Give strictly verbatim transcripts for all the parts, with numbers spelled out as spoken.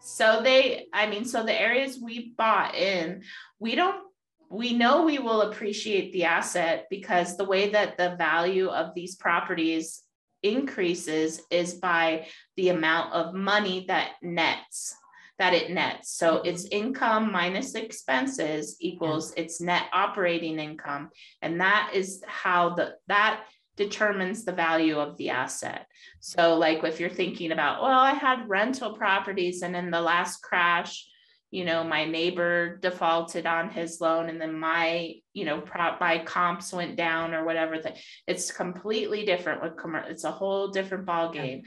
So they, I mean, so the areas we bought in, we don't, we know we will appreciate the asset because the way that the value of these properties increases is by the amount of money that nets, that it nets. So it's income minus expenses equals its net operating income. And that is how the, that determines the value of the asset. So like if you're thinking about, well, I had rental properties and in the last crash, you know, my neighbor defaulted on his loan and then my, you know, prop my comps went down or whatever. That it's completely different with commercial. It's a whole different ball game.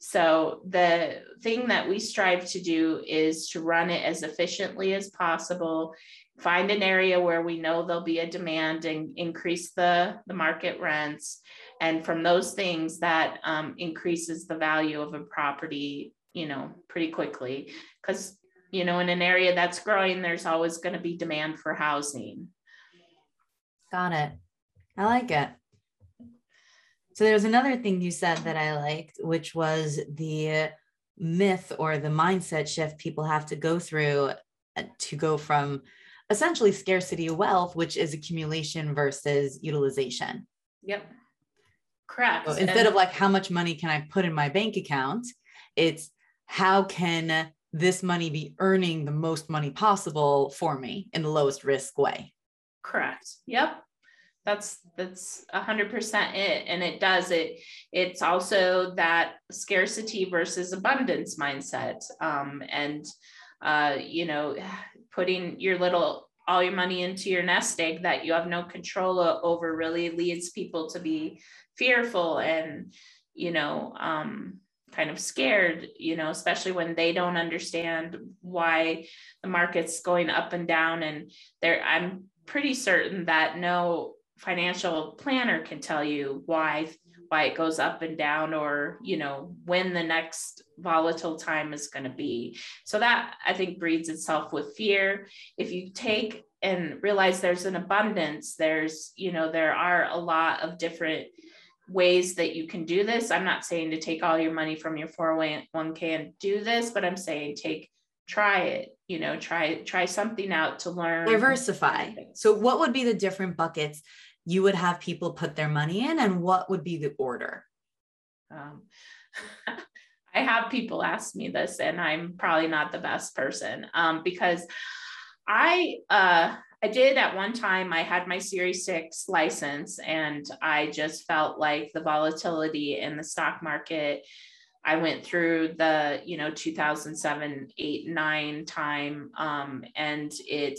So the thing that we strive to do is to run it as efficiently as possible, find an area where we know there'll be a demand and increase the, the market rents. And from those things that um, increases the value of a property, you know, pretty quickly because you know, in an area that's growing, there's always going to be demand for housing. Got it. I like it. So there's another thing you said that I liked, which was the myth or the mindset shift people have to go through to go from essentially scarcity to wealth, which is accumulation versus utilization. Yep. Correct. So instead and- of like, how much money can I put in my bank account? It's how can this money be earning the most money possible for me in the lowest risk way. Correct. Yep. That's, that's a hundred percent it. And it does it. It's also that scarcity versus abundance mindset. Um, and, uh, you know, putting your little, all your money into your nest egg that you have no control over really leads people to be fearful and, you know, um, kind of scared, you know, especially when they don't understand why the market's going up and down. And there, I'm pretty certain that no financial planner can tell you why, why it goes up and down or, you know, when the next volatile time is going to be. So that I think breeds itself with fear. If you take and realize there's an abundance, there's, you know, there are a lot of different ways that you can do this. I'm not saying to take all your money from your four oh one k and do this, but I'm saying take, try it, you know, try, try something out to learn. Diversify. So what would be the different buckets you would have people put their money in and what would be the order? Um, I have people ask me this and I'm probably not the best person um, because I, uh, I did at one time, I had my Series six license and I just felt like the volatility in the stock market. I went through the, you know, two thousand seven, eight, nine time. Um, and it,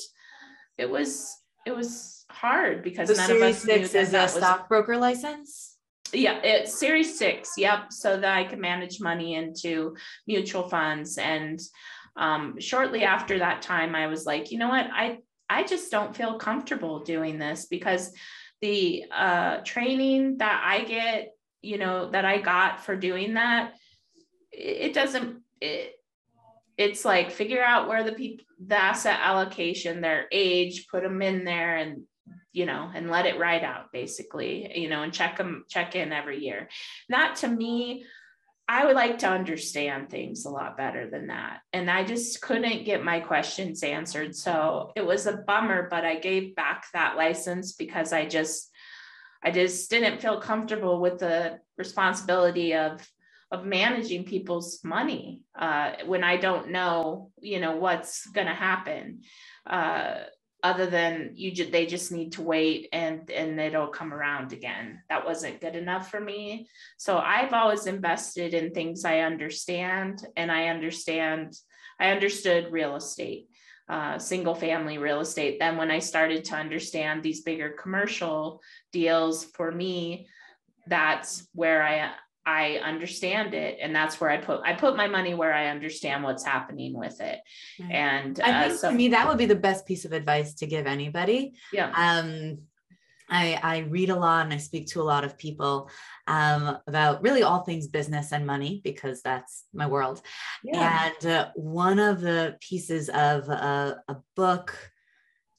it was, it was hard because the none of us knew that that was- Series six is a stockbroker license? Yeah, it's Series six. Yep. So that I can manage money into mutual funds. And um, shortly after that time, I was like, you know what? I I just don't feel comfortable doing this because the uh, training that I get, you know, that I got for doing that, it doesn't, it, it's like figure out where the people, the asset allocation, their age, put them in there and, you know, and let it ride out basically, you know, and check them, check in every year. That to me, I would like to understand things a lot better than that. And I just couldn't get my questions answered. So it was a bummer, but I gave back that license because I just, I just didn't feel comfortable with the responsibility of, of managing people's money uh, when I don't know, you know, what's going to happen uh, other than you ju- they just need to wait and, and it'll come around again. That wasn't good enough for me. So I've always invested in things I understand and I understand, I understood real estate, uh, single family real estate. Then when I started to understand these bigger commercial deals for me, that's where I I understand it. And that's where I put, I put my money where I understand what's happening with it. Right. And I think uh, so- to me, that would be the best piece of advice to give anybody. Yeah. Um, I, I read a lot and I speak to a lot of people um, about really all things business and money, because that's my world. Yeah. And uh, one of the pieces of a, a book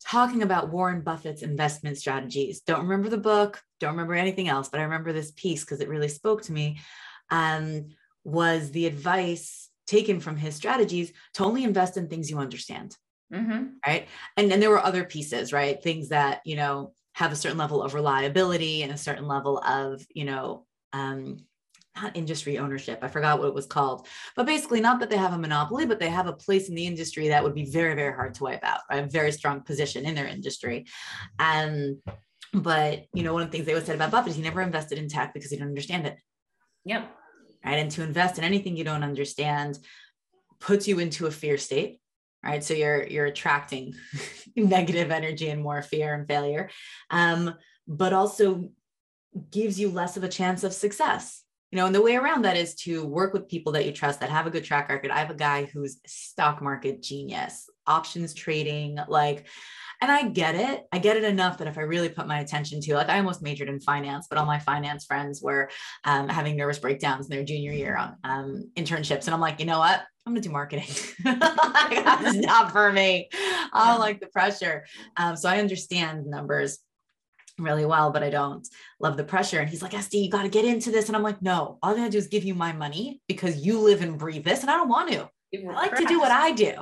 talking about Warren Buffett's investment strategies. Don't remember the book, don't remember anything else, but I remember this piece because it really spoke to me, um, was the advice taken from his strategies to only invest in things you understand, mm-hmm. right? And then there were other pieces, right? Things that, you know, have a certain level of reliability and a certain level of, you know, um, not industry ownership. I forgot what it was called, but basically not that they have a monopoly, but they have a place in the industry that would be very, very hard to wipe out, right? A very strong position in their industry. Um, but, you know, one of the things they always said about Buffett is he never invested in tech because he didn't understand it. Yep. Right. And to invest in anything you don't understand puts you into a fear state. Right. So you're, you're attracting negative energy and more fear and failure. Um, but also gives you less of a chance of success. You know, and the way around that is to work with people that you trust that have a good track record. I have a guy who's stock market genius, options trading, like, and I get it. I get it enough that if I really put my attention to, like, I almost majored in finance, but all my finance friends were um, having nervous breakdowns in their junior year on um, internships. And I'm like, you know what? I'm going to do marketing. That's not for me. I don't like the pressure. Um, so I understand numbers really well, but I don't love the pressure. And he's like, Esti, you got to get into this. And I'm like, no, all I'm going to do is give you my money because you live and breathe this. And I don't want to. I like to do what I do.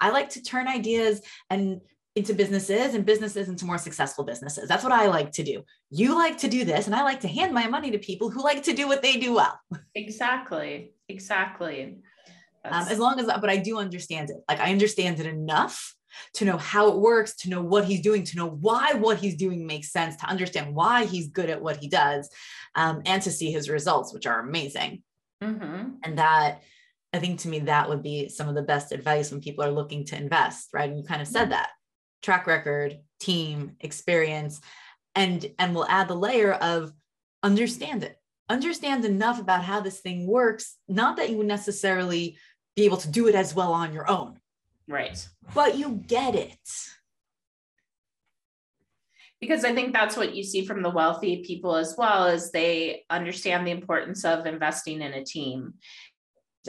I like to turn ideas and into businesses and businesses into more successful businesses. That's what I like to do. You like to do this. And I like to hand my money to people who like to do what they do well. Exactly. Exactly. Um, as long as, but I do understand it. Like I understand it enough to know how it works, to know what he's doing, to know why what he's doing makes sense, to understand why he's good at what he does, um, and to see his results, which are amazing. Mm-hmm. And that, I think to me, that would be some of the best advice when people are looking to invest, right? And you kind of said that. Track record, team, experience, and, and we'll add the layer of understand it. Understand enough about how this thing works, not that you would necessarily be able to do it as well on your own. Right. But you get it. Because I think that's what you see from the wealthy people as well, is they understand the importance of investing in a team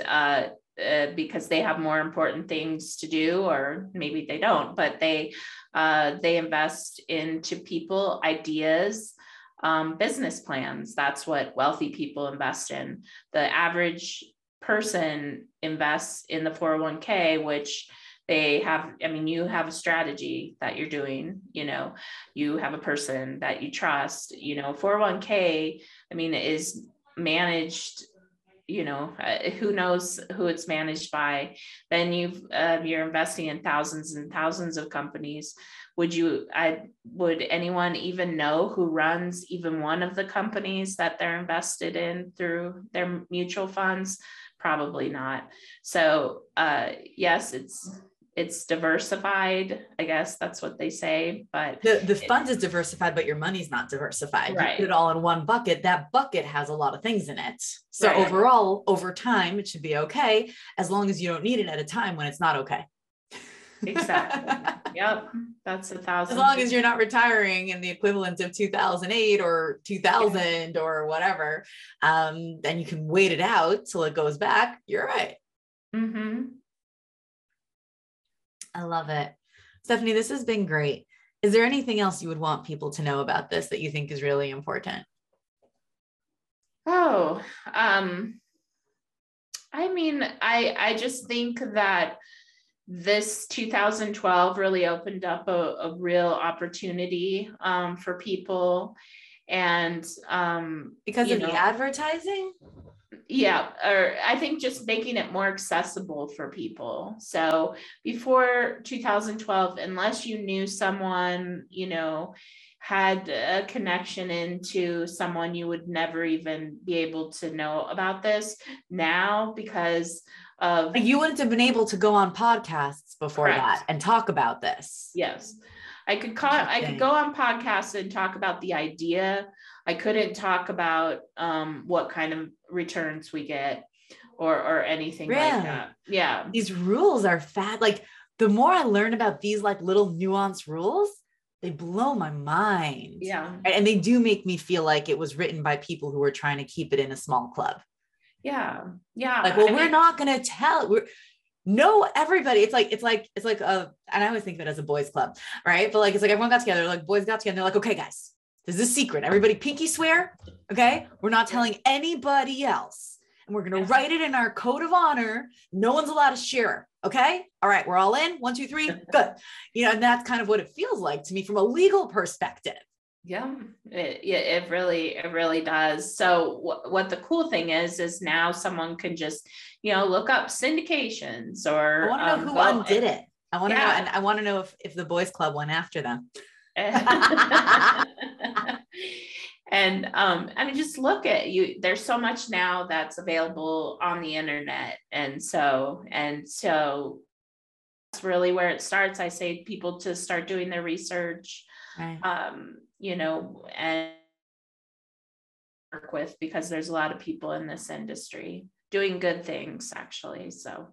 uh, uh, because they have more important things to do, or maybe they don't, but they, uh, they invest into people, ideas, um, business plans. That's what wealthy people invest in. The average person invests in the four oh one k, which they have, I mean, you have a strategy that you're doing, you know, you have a person that you trust, you know, four oh one k, I mean, is managed, you know, uh, who knows who it's managed by. Then you've, uh, you're investing in thousands and thousands of companies. Would you, I, would anyone even know who runs even one of the companies that they're invested in through their mutual funds? Probably not. So, uh, yes, it's, it's diversified. I guess that's what they say, but the, the fund is diversified, but your money's not diversified. Right. You put it all in one bucket. That bucket has a lot of things in it. So right. Overall, over time, it should be okay. As long as you don't need it at a time when it's not okay. Exactly. Yep. That's a thousand. As long as you're not retiring in the equivalent of two thousand eight or two thousand yeah. or whatever, um, then you can wait it out till it goes back. You're right. Mm-hmm. I love it. Stephanie, this has been great. Is there anything else you would want people to know about this that you think is really important? Oh, um, I mean, I, I just think that this two thousand twelve really opened up a, a real opportunity um, for people. And um, because of know, the advertising? Yeah. Or I think just making it more accessible for people. So before two thousand twelve, unless you knew someone, you know, had a connection into someone, you would never even be able to know about this. Now, because of you wouldn't have been able to go on podcasts before correct. That and talk about this. Yes. I could call I could go on podcasts and talk about the idea I couldn't talk about um, what kind of returns we get or or anything really? like that. Yeah. These rules are fat. Like the more I learn about these like little nuanced rules, they blow my mind. Yeah. And they do make me feel like it was written by people who were trying to keep it in a small club. Yeah. Yeah. Like, well, I mean, we're not going to tell. We're no, everybody. It's like, it's like, it's like a, and I always think of it as a boys club. Right. But like, it's like, everyone got together, like boys got together. They're like, okay, guys, this is a secret. Everybody pinky swear. Okay. We're not telling anybody else. And we're going to write it in our code of honor. No one's allowed to share. Okay. All right. We're all in. One, two, three. Good. You know, and that's kind of what it feels like to me from a legal perspective. Yeah, it, it really, it really does. So w- what the cool thing is, is now someone can just, you know, look up syndications or. I want to know um, who undid it. I want to yeah. know, and I want to know if, if the boys club went after them. And um, I mean, just look at you, there's so much now that's available on the internet. And so, and so that's really where it starts. I say people to start doing their research. Right. Um, you know, and work with, because there's a lot of people in this industry doing good things actually. So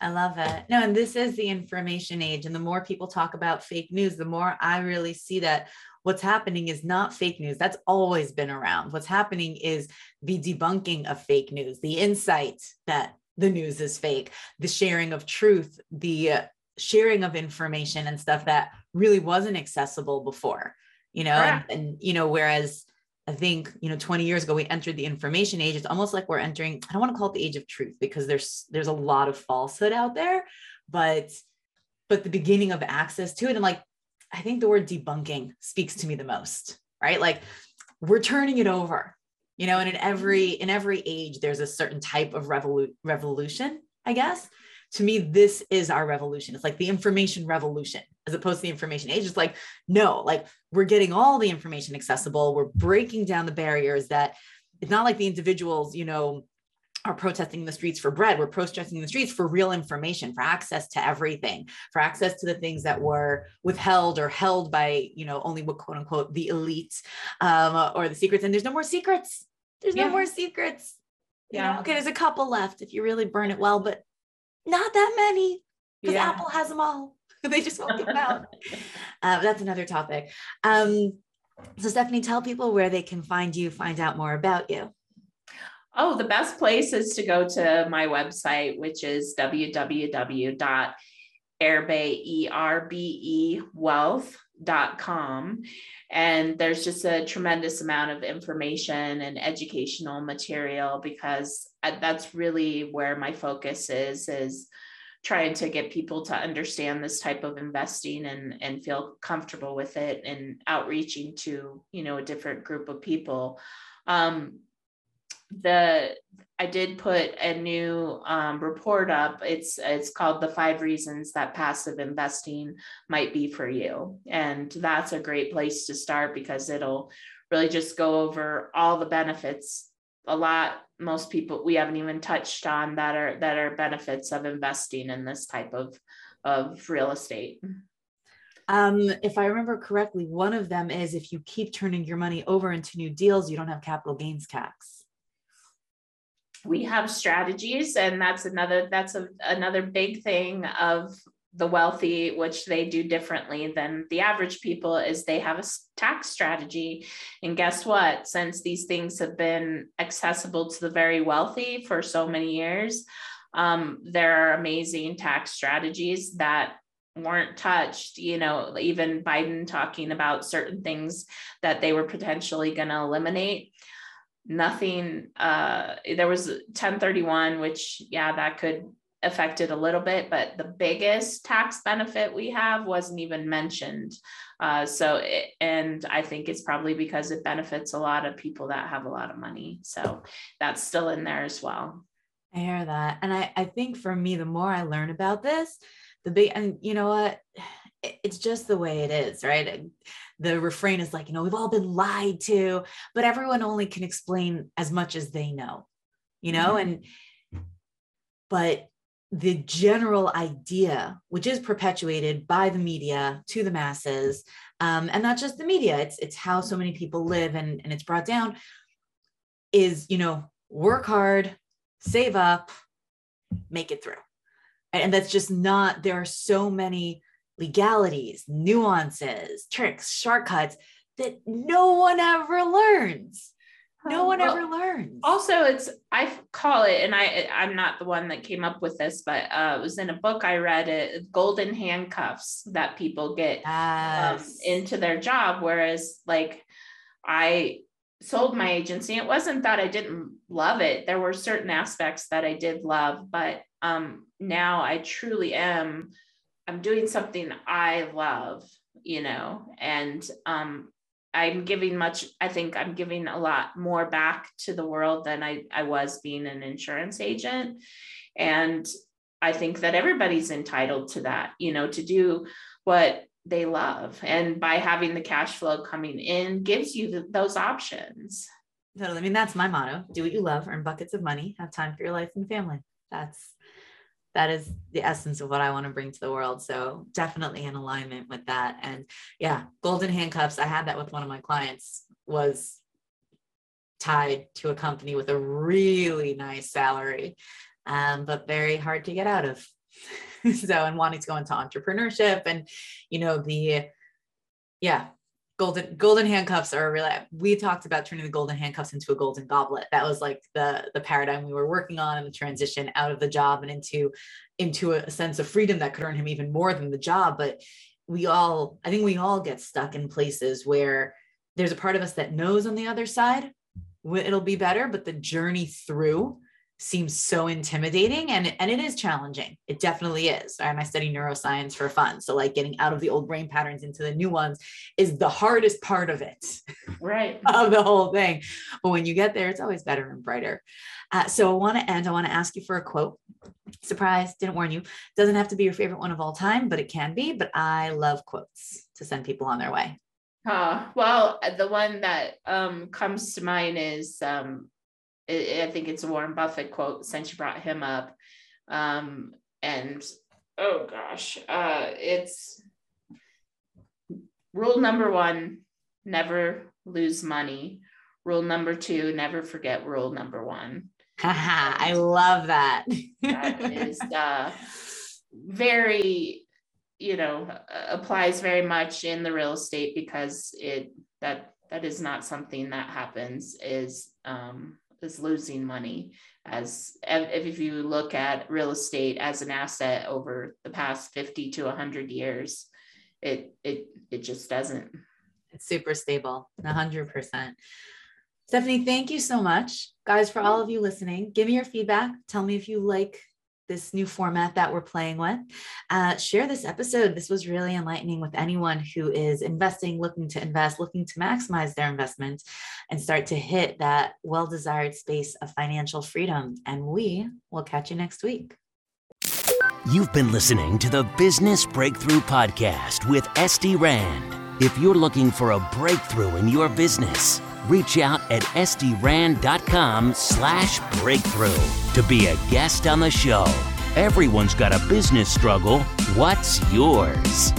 I love it. No, and this is the information age. And the more people talk about fake news, the more I really see that what's happening is not fake news. That's always been around. What's happening is the debunking of fake news, the insight that the news is fake, the sharing of truth, the uh, sharing of information and stuff that really wasn't accessible before, you know, yeah. and, and, you know, whereas I think, you know, twenty years ago, we entered the information age. It's almost like we're entering, I don't want to call it the age of truth because there's, there's a lot of falsehood out there, but, but the beginning of access to it. And like, I think the word debunking speaks to me the most, right? Like we're turning it over, you know, and in every, in every age, there's a certain type of revolu- revolution, I guess. To me, this is our revolution. It's like the information revolution, as opposed to the information age. It's like, no, like we're getting all the information accessible. We're breaking down the barriers that it's not like the individuals, you know, are protesting in the streets for bread. We're protesting in the streets for real information, for access to everything, for access to the things that were withheld or held by, you know, only what quote unquote, the elite um, or the secrets. And there's no more secrets. There's no yeah. more secrets. Yeah. You know? Okay. There's a couple left if you really burn it well, but not that many, because yeah. Apple has them all. They just won't give them out. Uh, that's another topic. Um, so Stephanie, tell people where they can find you, find out more about you. Oh, the best place is to go to my website, which is w w w dot erbe wealth dot com. And there's just a tremendous amount of information and educational material, because that's really where my focus is, is trying to get people to understand this type of investing and, and feel comfortable with it and outreaching to, you know, a different group of people. Um, the, I did put a new um, report up. It's, it's called The Five Reasons That Passive Investing Might Be For You. And that's a great place to start, because it'll really just go over all the benefits. A lot, most people we haven't even touched on that are that are benefits of investing in this type of of real estate. Um, if I remember correctly, one of them is if you keep turning your money over into new deals, you don't have capital gains tax. We have strategies, and that's another that's a, another big thing of the wealthy, which they do differently than the average people, is they have a tax strategy. And guess what? Since these things have been accessible to the very wealthy for so many years, um, there are amazing tax strategies that weren't touched, you know, even Biden talking about certain things that they were potentially going to eliminate. Nothing, uh, there was ten thirty-one, which, yeah, that could affected a little bit, but the biggest tax benefit we have wasn't even mentioned. Uh, so, it, and I think it's probably because it benefits a lot of people that have a lot of money. So that's still in there as well. I hear that. And I, I think for me, the more I learn about this, the big, and you know what, it, it's just the way it is, right? The refrain is like, you know, we've all been lied to, but everyone only can explain as much as they know, you know, mm-hmm. and, but the general idea, which is perpetuated by the media to the masses, um, and not just the media, it's it's how so many people live and, and it's brought down, is, you know, work hard, save up, make it through. And that's just not, there are so many legalities, nuances, tricks, shortcuts that no one ever learns. No one well, ever learns. Also, it's, I call it, and I, I'm not the one that came up with this, but uh, it was in a book I read, it, golden handcuffs that people get yes. um, into their job. Whereas like I sold my agency. It wasn't that I didn't love it. There were certain aspects that I did love, but um, now I truly am, I'm doing something I love, you know, and um, I'm giving much, I think I'm giving a lot more back to the world than I, I was being an insurance agent. And I think that everybody's entitled to that, you know, to do what they love. And by having the cash flow coming in gives you the, those options. So, I mean, that's my motto. Do what you love, earn buckets of money, have time for your life and family. That's, that is the essence of what I want to bring to the world. So definitely in alignment with that. And yeah, golden handcuffs. I had that with one of my clients, was tied to a company with a really nice salary, um, but very hard to get out of. So, and wanting to go into entrepreneurship and, you know, the, yeah, golden, golden handcuffs are really, we talked about turning the golden handcuffs into a golden goblet. That was like the, the paradigm we were working on, and the transition out of the job and into, into a sense of freedom that could earn him even more than the job. But we all, I think we all get stuck in places where there's a part of us that knows on the other side it'll be better, but the journey through seems so intimidating, and, and it is challenging. It definitely is. And I study neuroscience for fun. So like getting out of the old brain patterns into the new ones is the hardest part of it. Right. Of the whole thing. But when you get there, it's always better and brighter. Uh, so I want to end, I want to ask you for a quote. Surprise. Didn't warn you. Doesn't have to be your favorite one of all time, but it can be. But I love quotes to send people on their way. Uh, well, the one that um, comes to mind is, um, I think it's a Warren Buffett quote since you brought him up. Um, and oh gosh, uh, it's rule number one, never lose money. Rule number two, never forget rule number one. Haha, I love that. That is uh, very, you know, applies very much in the real estate, because it, that, that is not something that happens, is, um, is losing money. As if you look at real estate as an asset over the past fifty to one hundred years, it it it just doesn't. It's super stable, one hundred percent. Stephanie, thank you so much. Guys, for all of you listening, give me your feedback. Tell me if you like this new format that we're playing with. Uh, share this episode. This was really enlightening with anyone who is investing, looking to invest, looking to maximize their investment and start to hit that well-desired space of financial freedom. And we will catch you next week. You've been listening to the Business Breakthrough Podcast with Esti Rand. If you're looking for a breakthrough in your business, reach out at estirand.com slash breakthrough to be a guest on the show. Everyone's got a business struggle. What's yours?